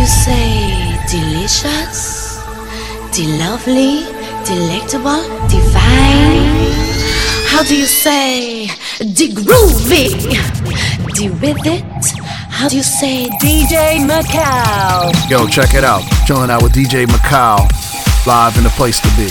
you say delicious, de-lovely, delectable, divine? How do you say de-groovy, de-with it? How do you say DJ Macau? Yo, check it out. Chilling out with DJ Macau, live in the place to be.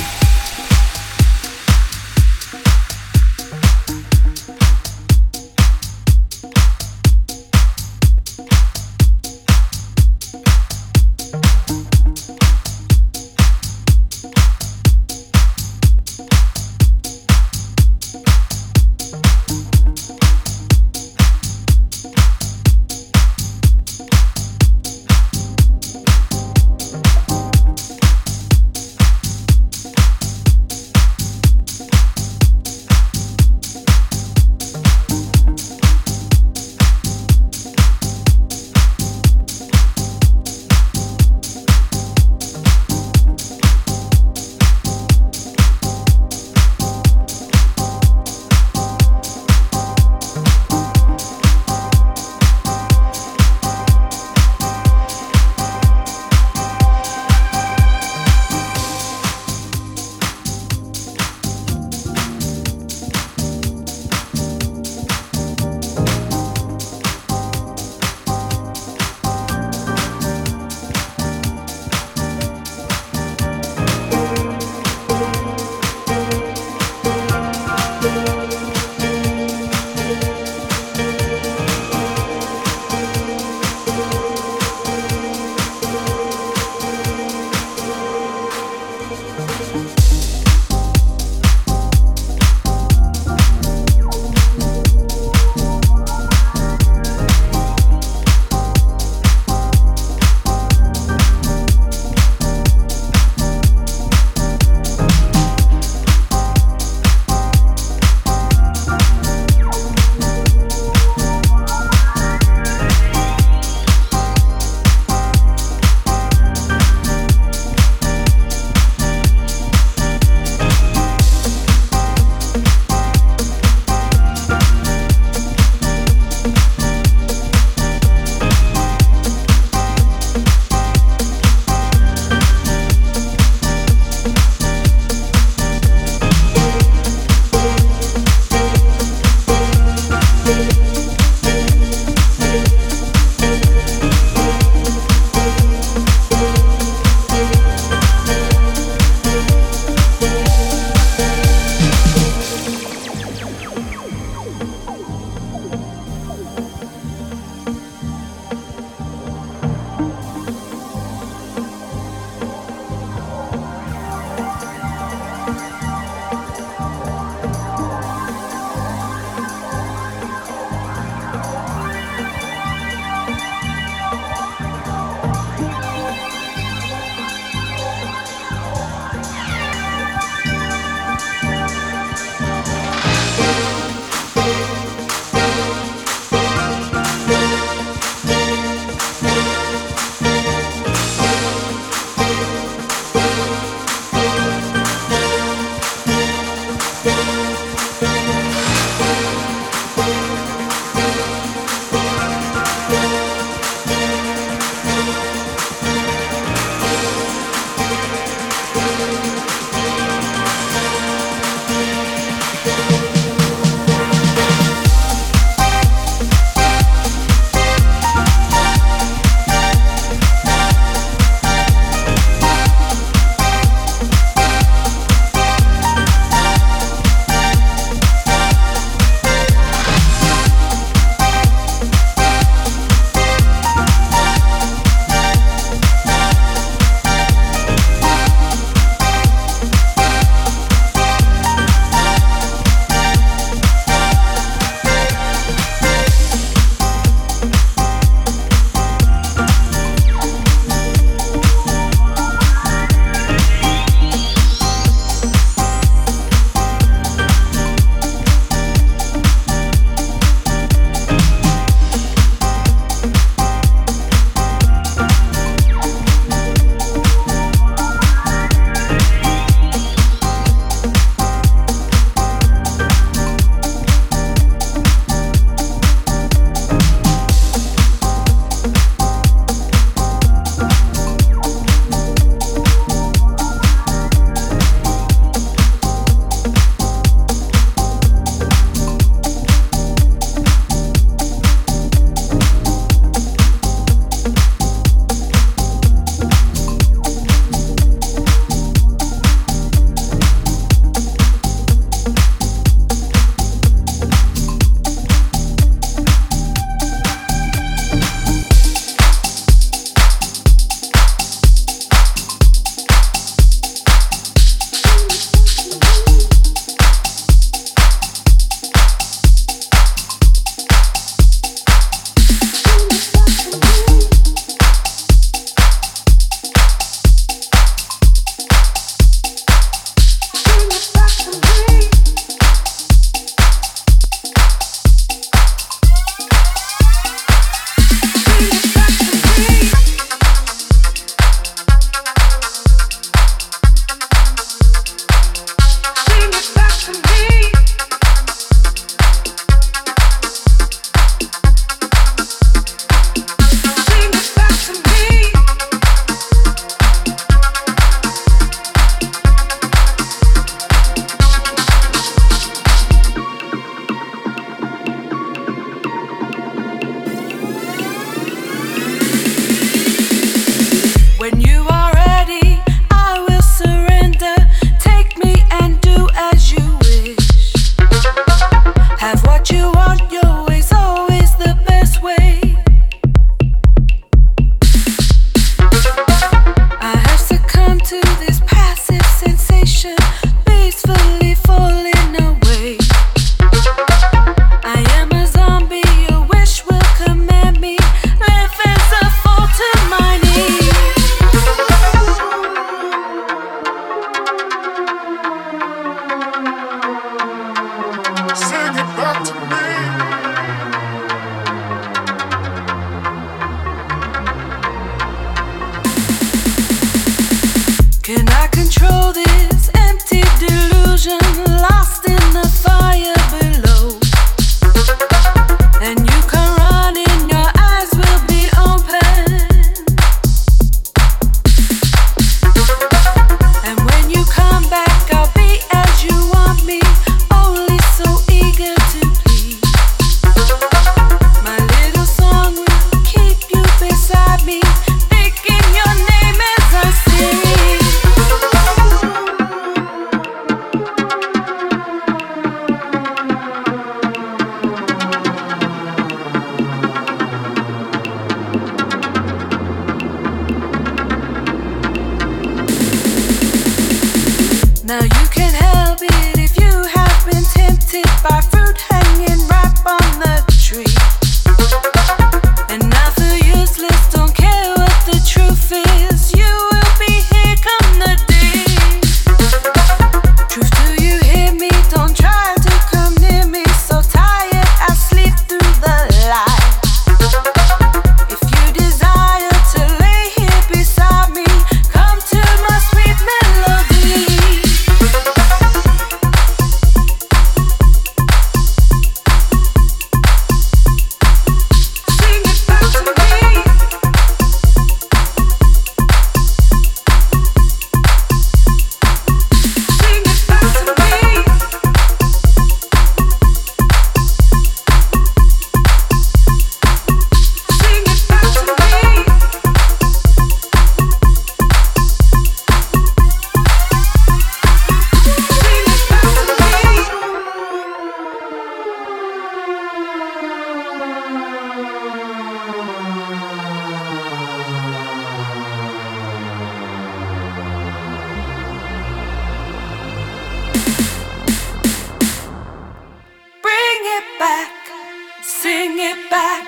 Sing it back,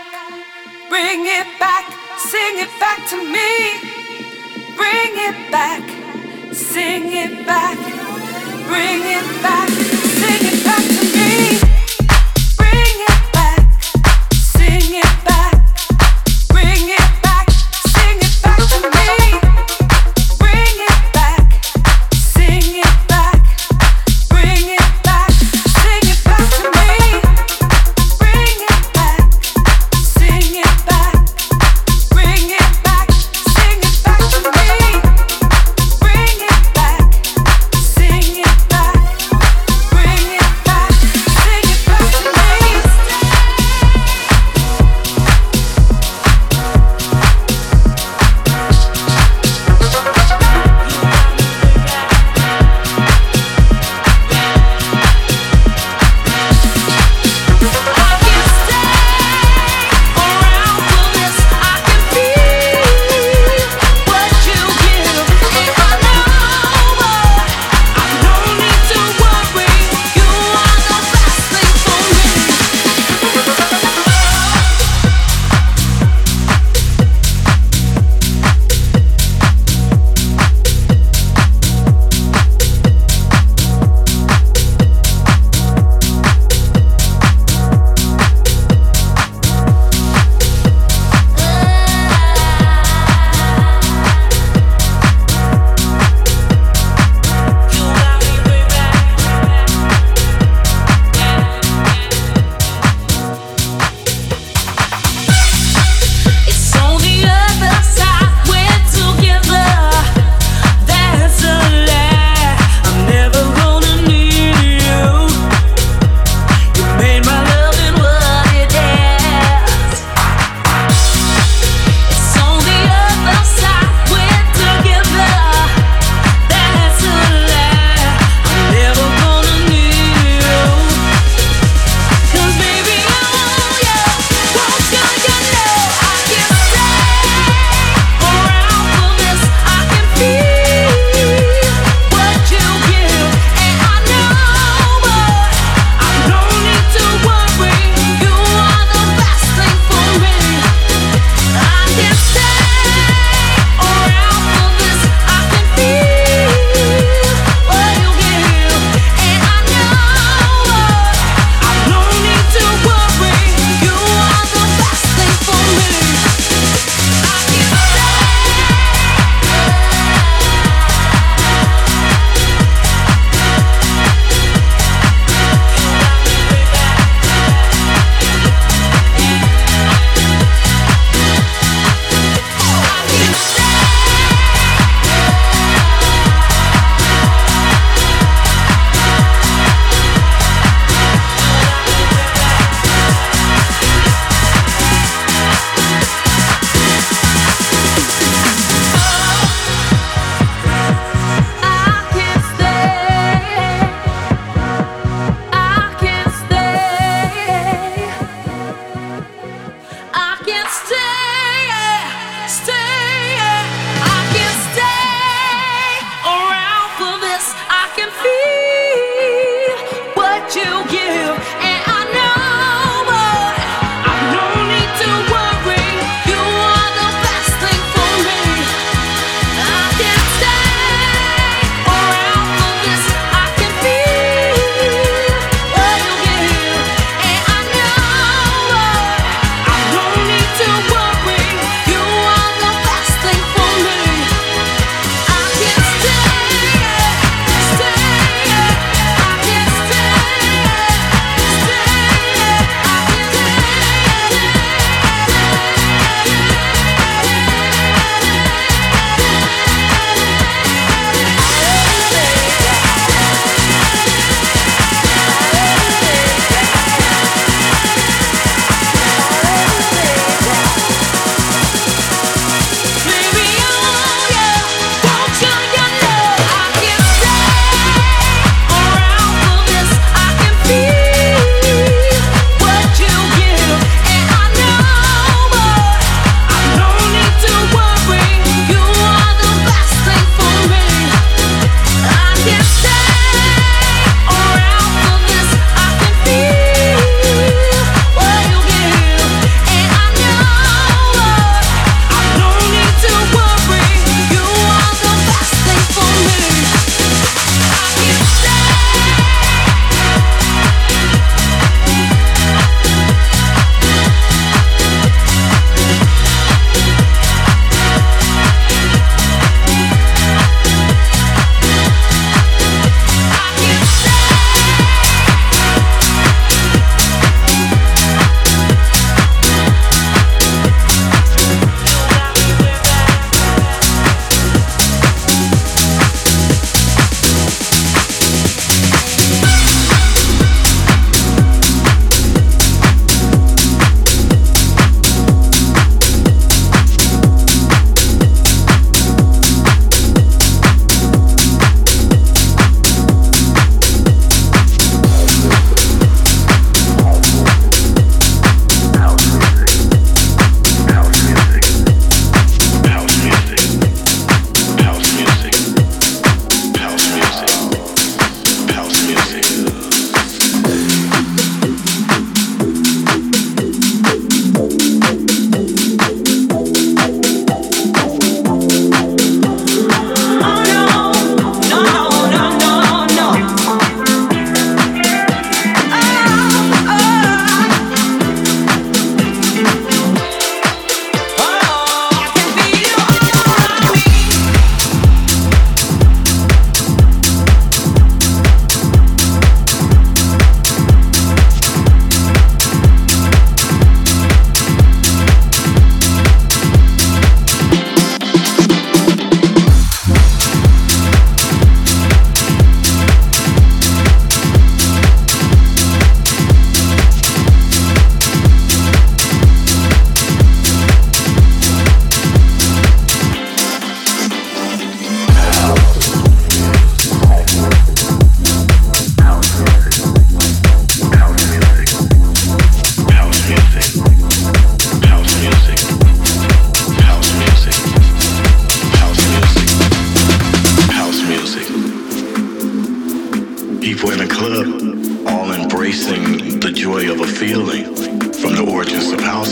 bring it back, sing it back to me. Bring it back, sing it back, bring it back, sing it back to me. Bring it back, sing it back, bring it back, sing it back to me. Bring it back, sing it back, bring it back, sing it back to me. Bring it back, sing it back, bring it back, sing it back to me. Bring it back, sing it back,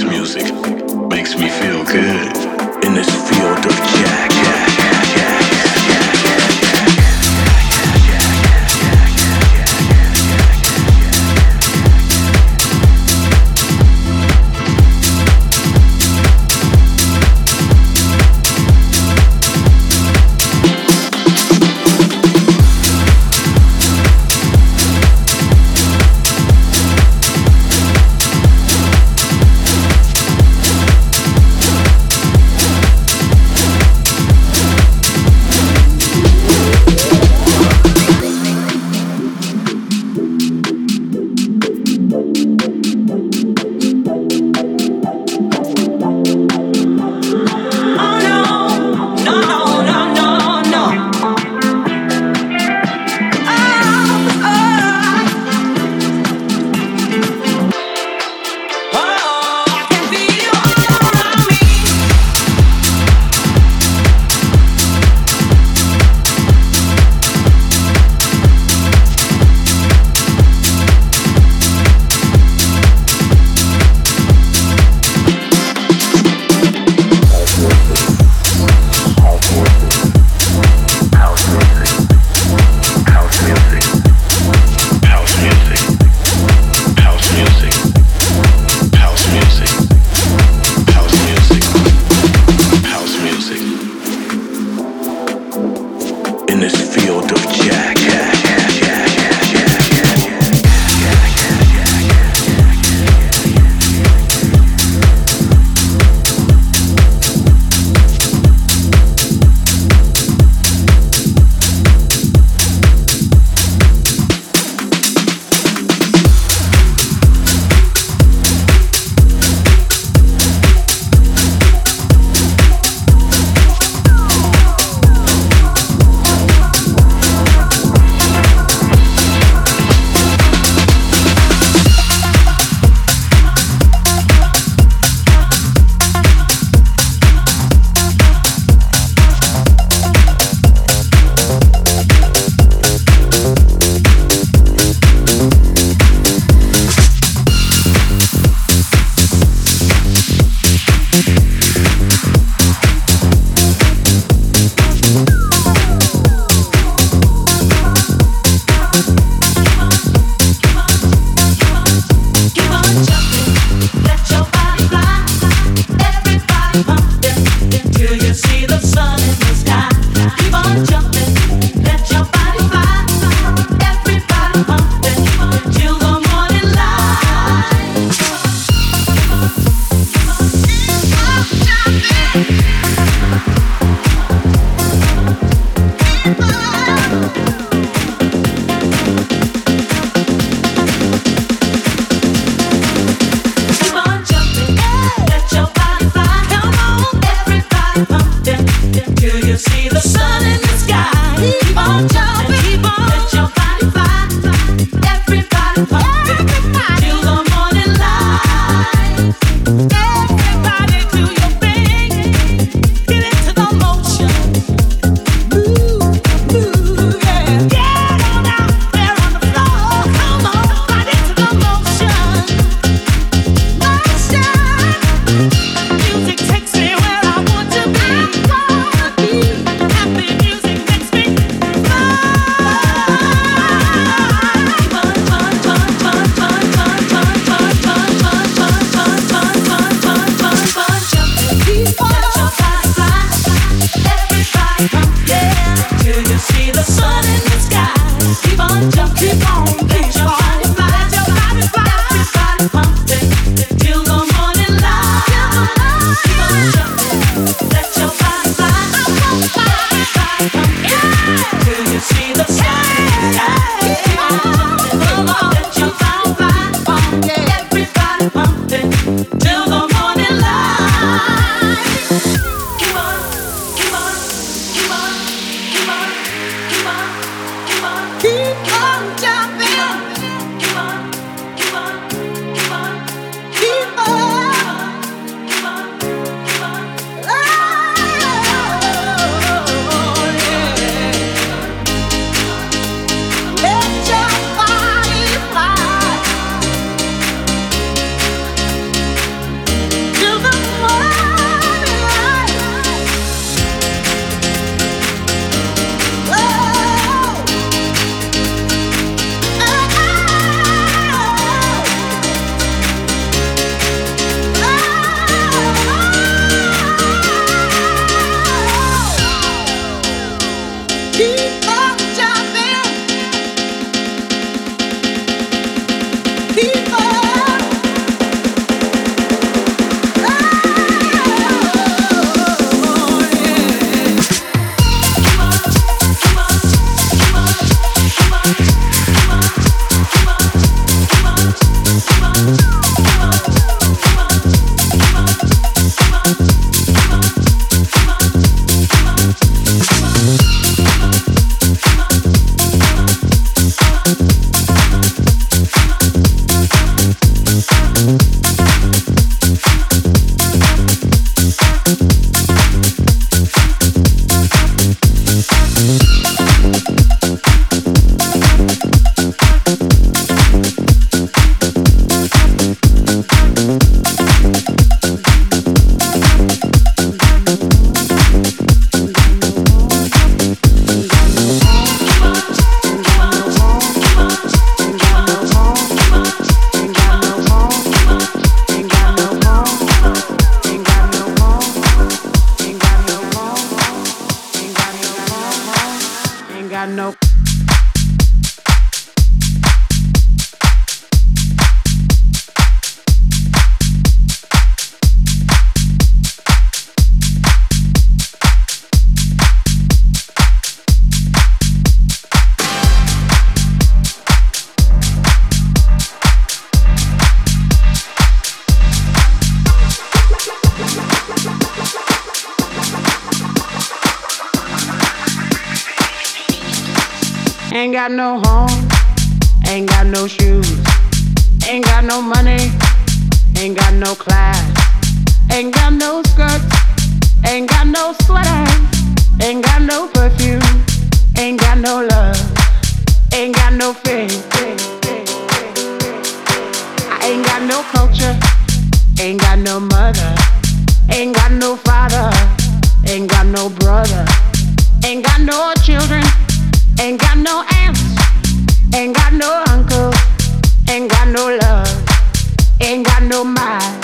This music makes me feel good in this field of jack. Ain't got no home, ain't got no shoes, ain't got no money, ain't got no class, ain't got no skirts, ain't got no sweater, ain't got no perfume, ain't got no love, ain't got no faith. I ain't got no culture, ain't got no mother, ain't got no father, ain't got no brother, ain't got no children, ain't got no aunts, ain't got no uncle, ain't got no love, ain't got no mind.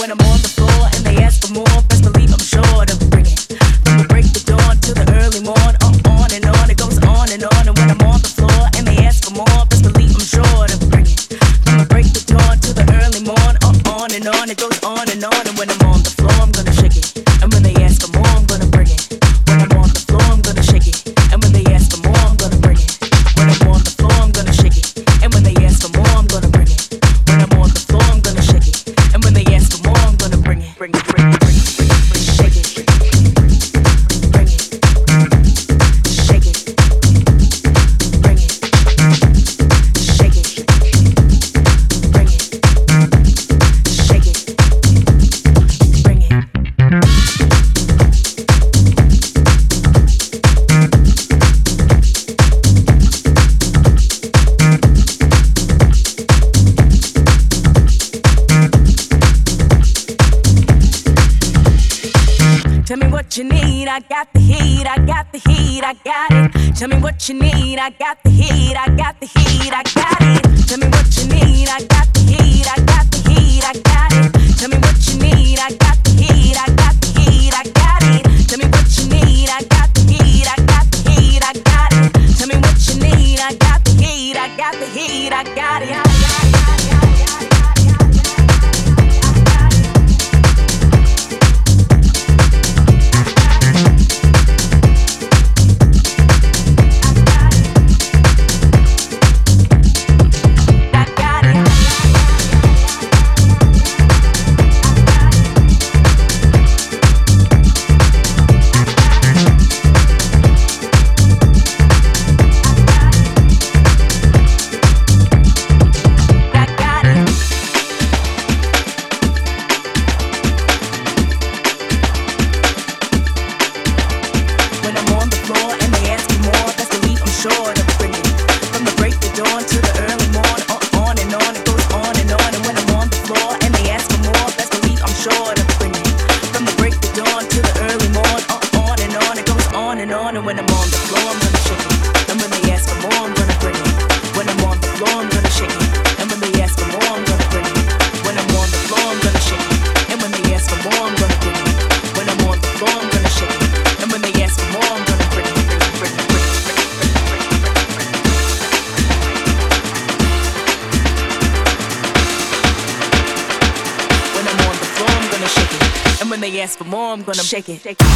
When I'm on the floor, I'm gonna shake it. I got the heat, I got the heat, I got it. Tell me what you need, I got the heat, I got the heat, I got it. Tell me what you need, I got the heat, I got the heat, I got it. Tell me what you need, I got the heat, I got the heat, I got it. Tell me what you need, I got the heat, I got the heat, I got it. Tell me what you need, I got the heat, I got the heat, I got it. Shake it. Shake it.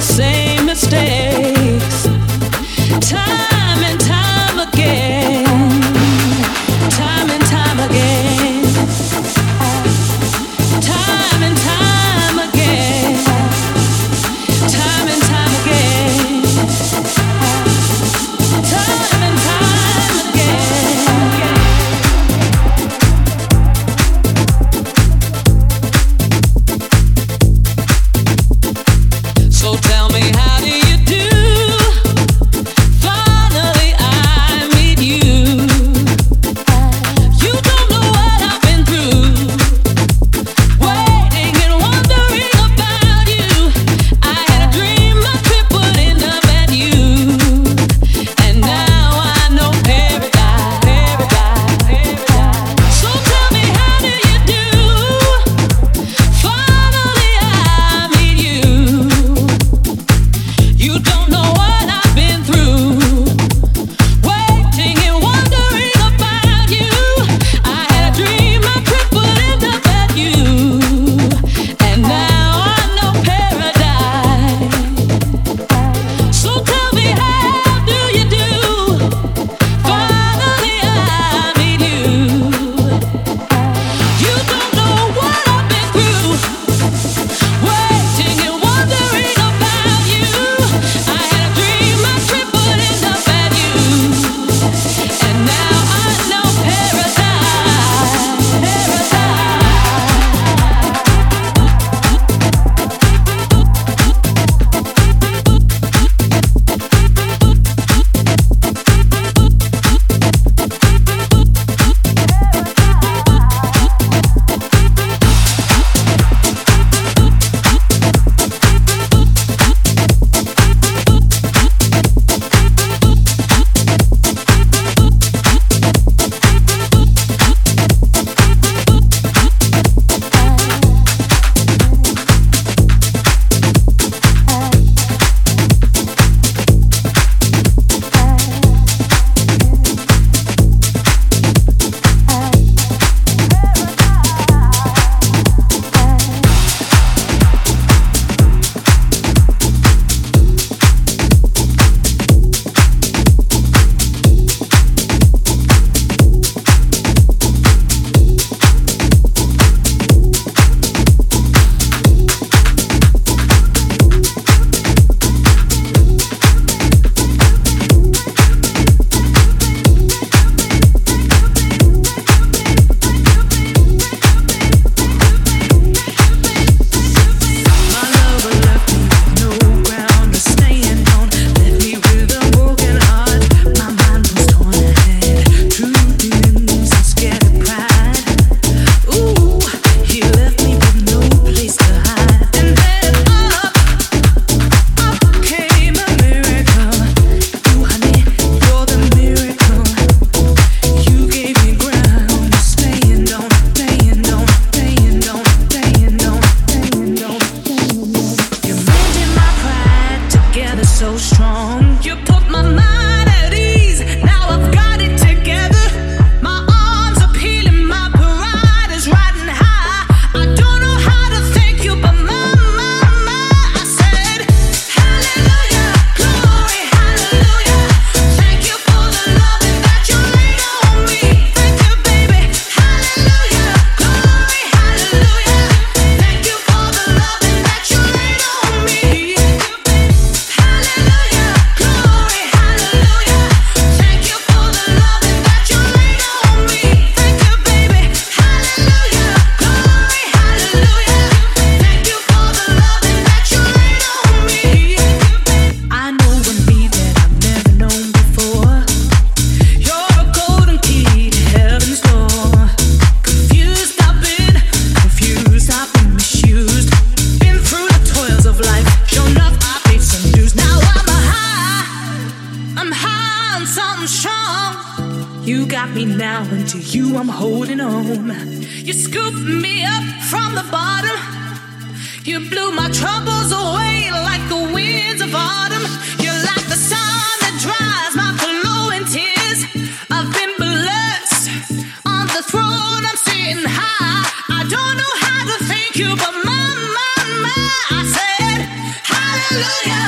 the same mistakes time and time again. Hallelujah.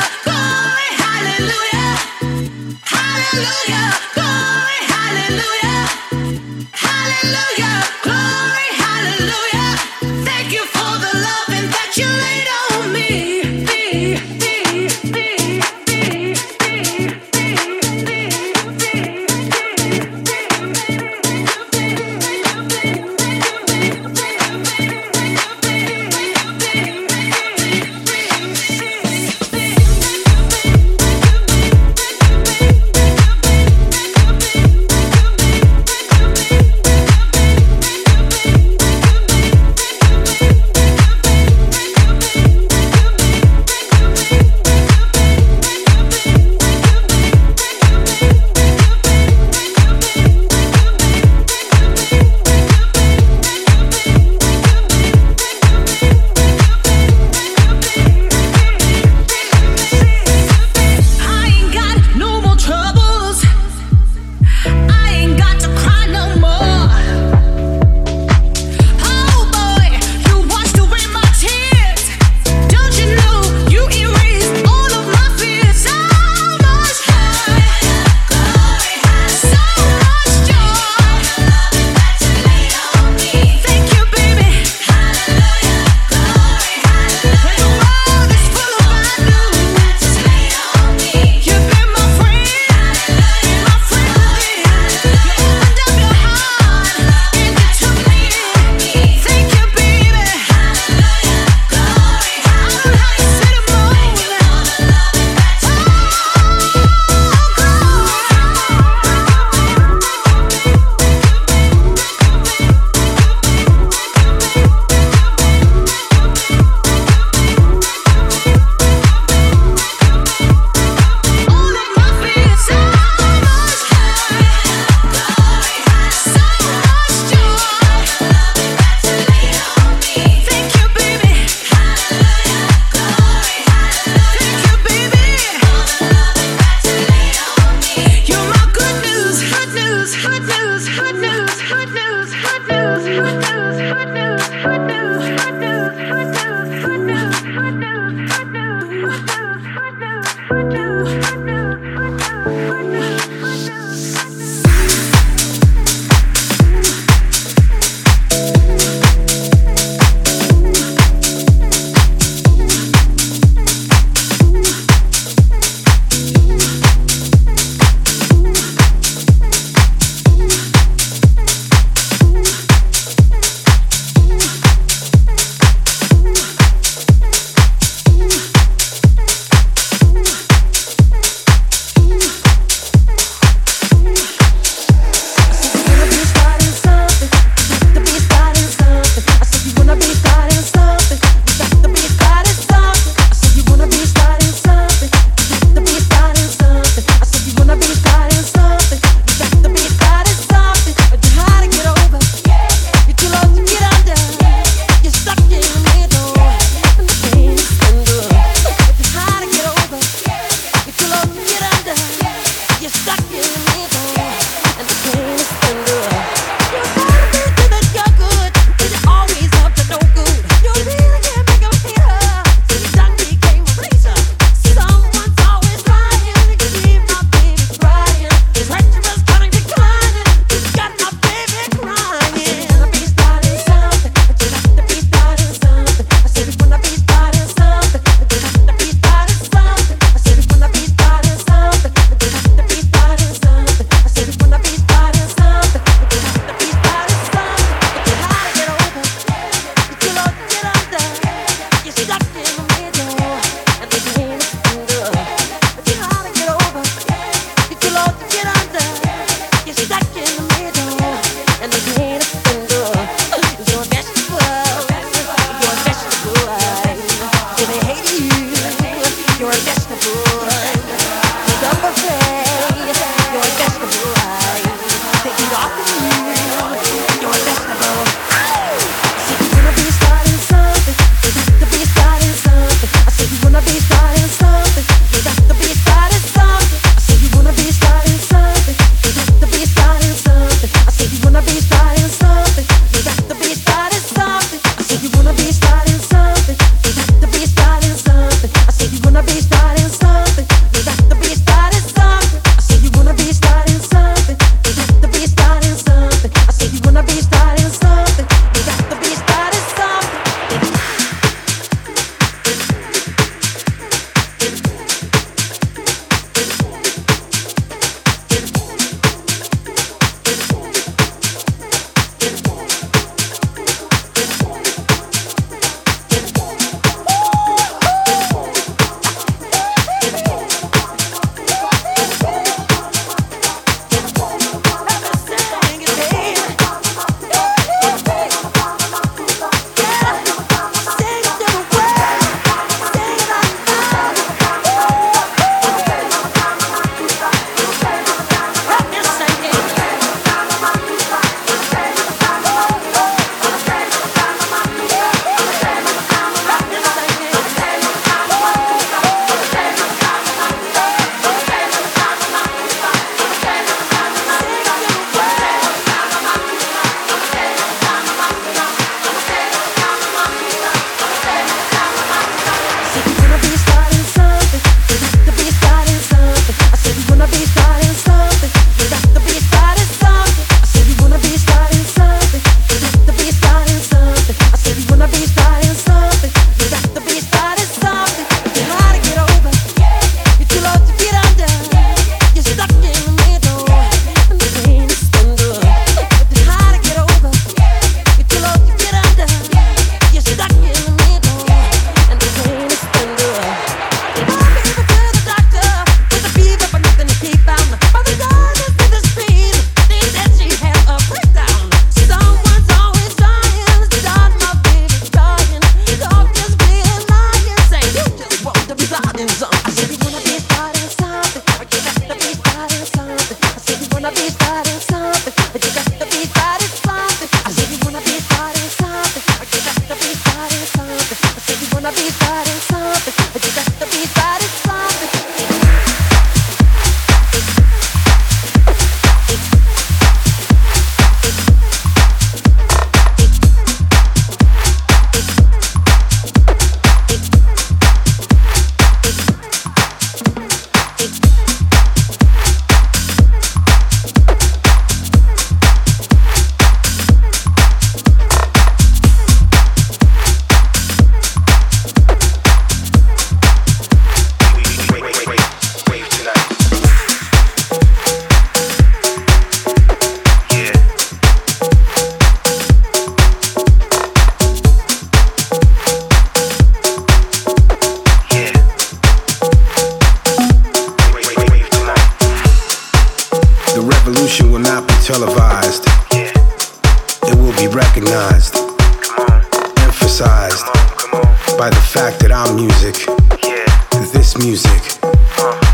This music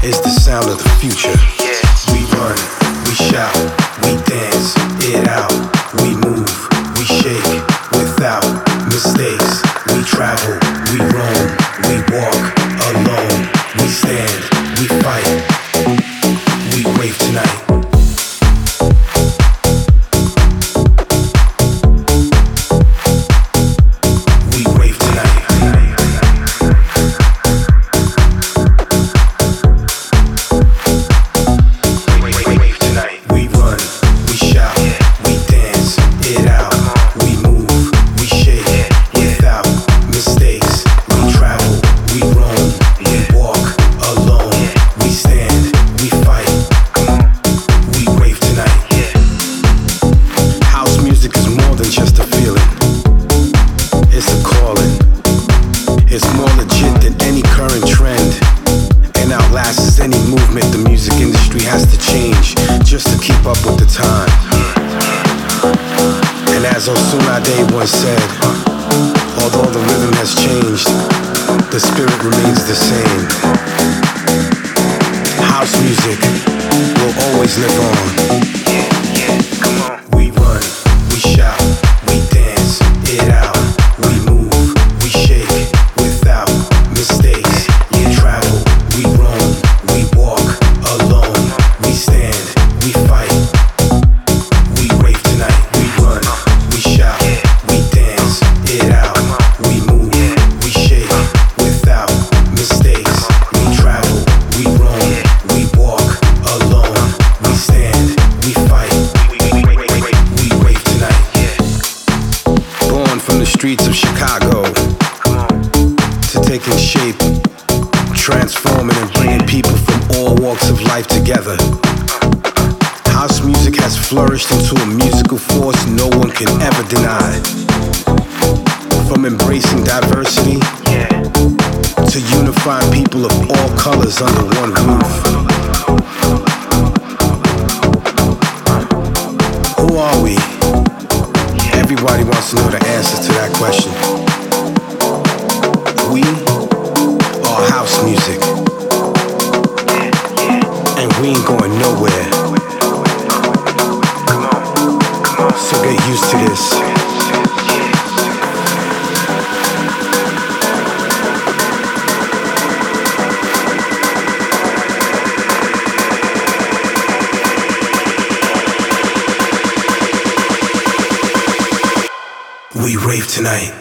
is the sound of the future. We run, we shout, we dance it out. We move, we shake without mistakes. We travel, we roam, we walk alone. We stand, we fight, we wave tonight. Tonight.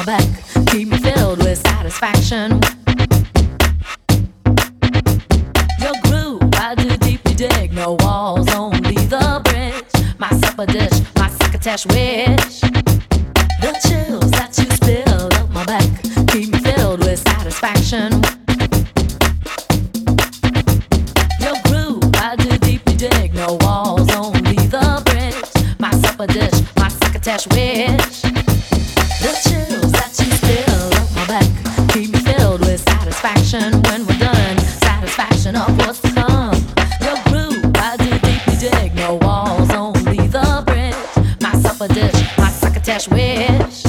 my back, keep me filled with satisfaction. Your groove, I do deeply dig. No walls, only the bridge. My supper dish, my succotash wish. The chills that you spill up my back, keep me filled with satisfaction. Your groove, I do deeply dig. No walls, only the bridge. My supper dish, my succotash wish. The chills that you spill up my back, keep me filled with satisfaction. When we're done, satisfaction of what's to come. Your groove, I do deeply dig. No walls, only the bridge. My supper dish, my succotash wish.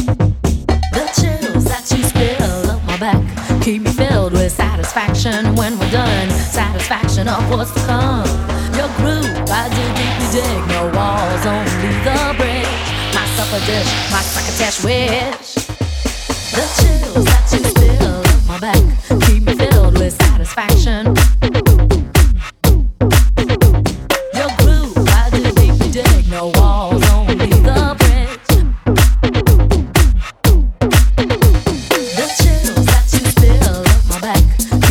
The chills that you spill up my back, keep me filled with satisfaction. When we're done, satisfaction of what's to come. Your groove, I do deeply dig. No walls, only the bridge. My supper dish, my succotash wish. The chills that you spill up my back, keep me filled with satisfaction. Your groove, I do deeply dig. No walls, only the bridge. The chills that you spill up my back,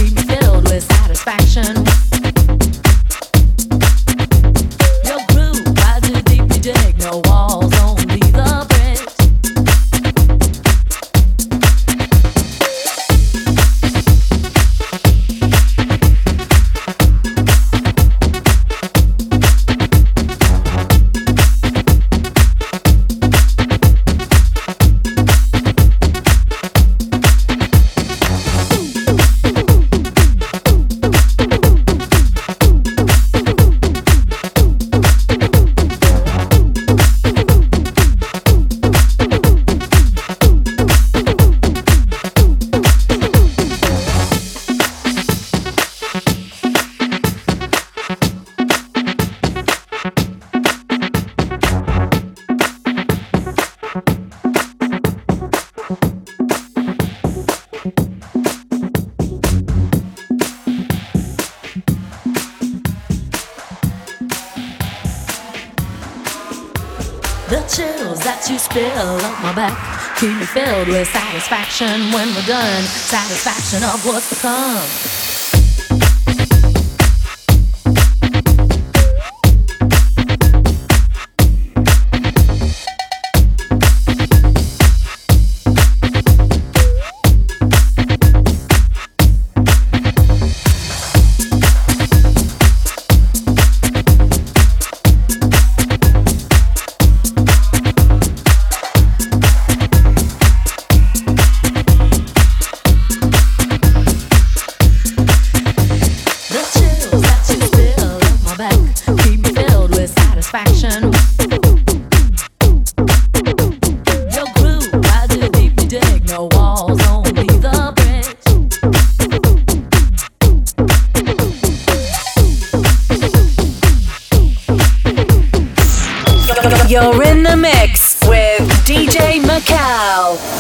keep me filled with satisfaction. Your groove, I do deeply dig. No walls, only the chills that you spill up my back, keep me filled with satisfaction. When we're done, satisfaction of what's to come. Satisfaction. Your groove, I do deeply dig. No walls, only the bridge. You're in the mix with DJ Macau.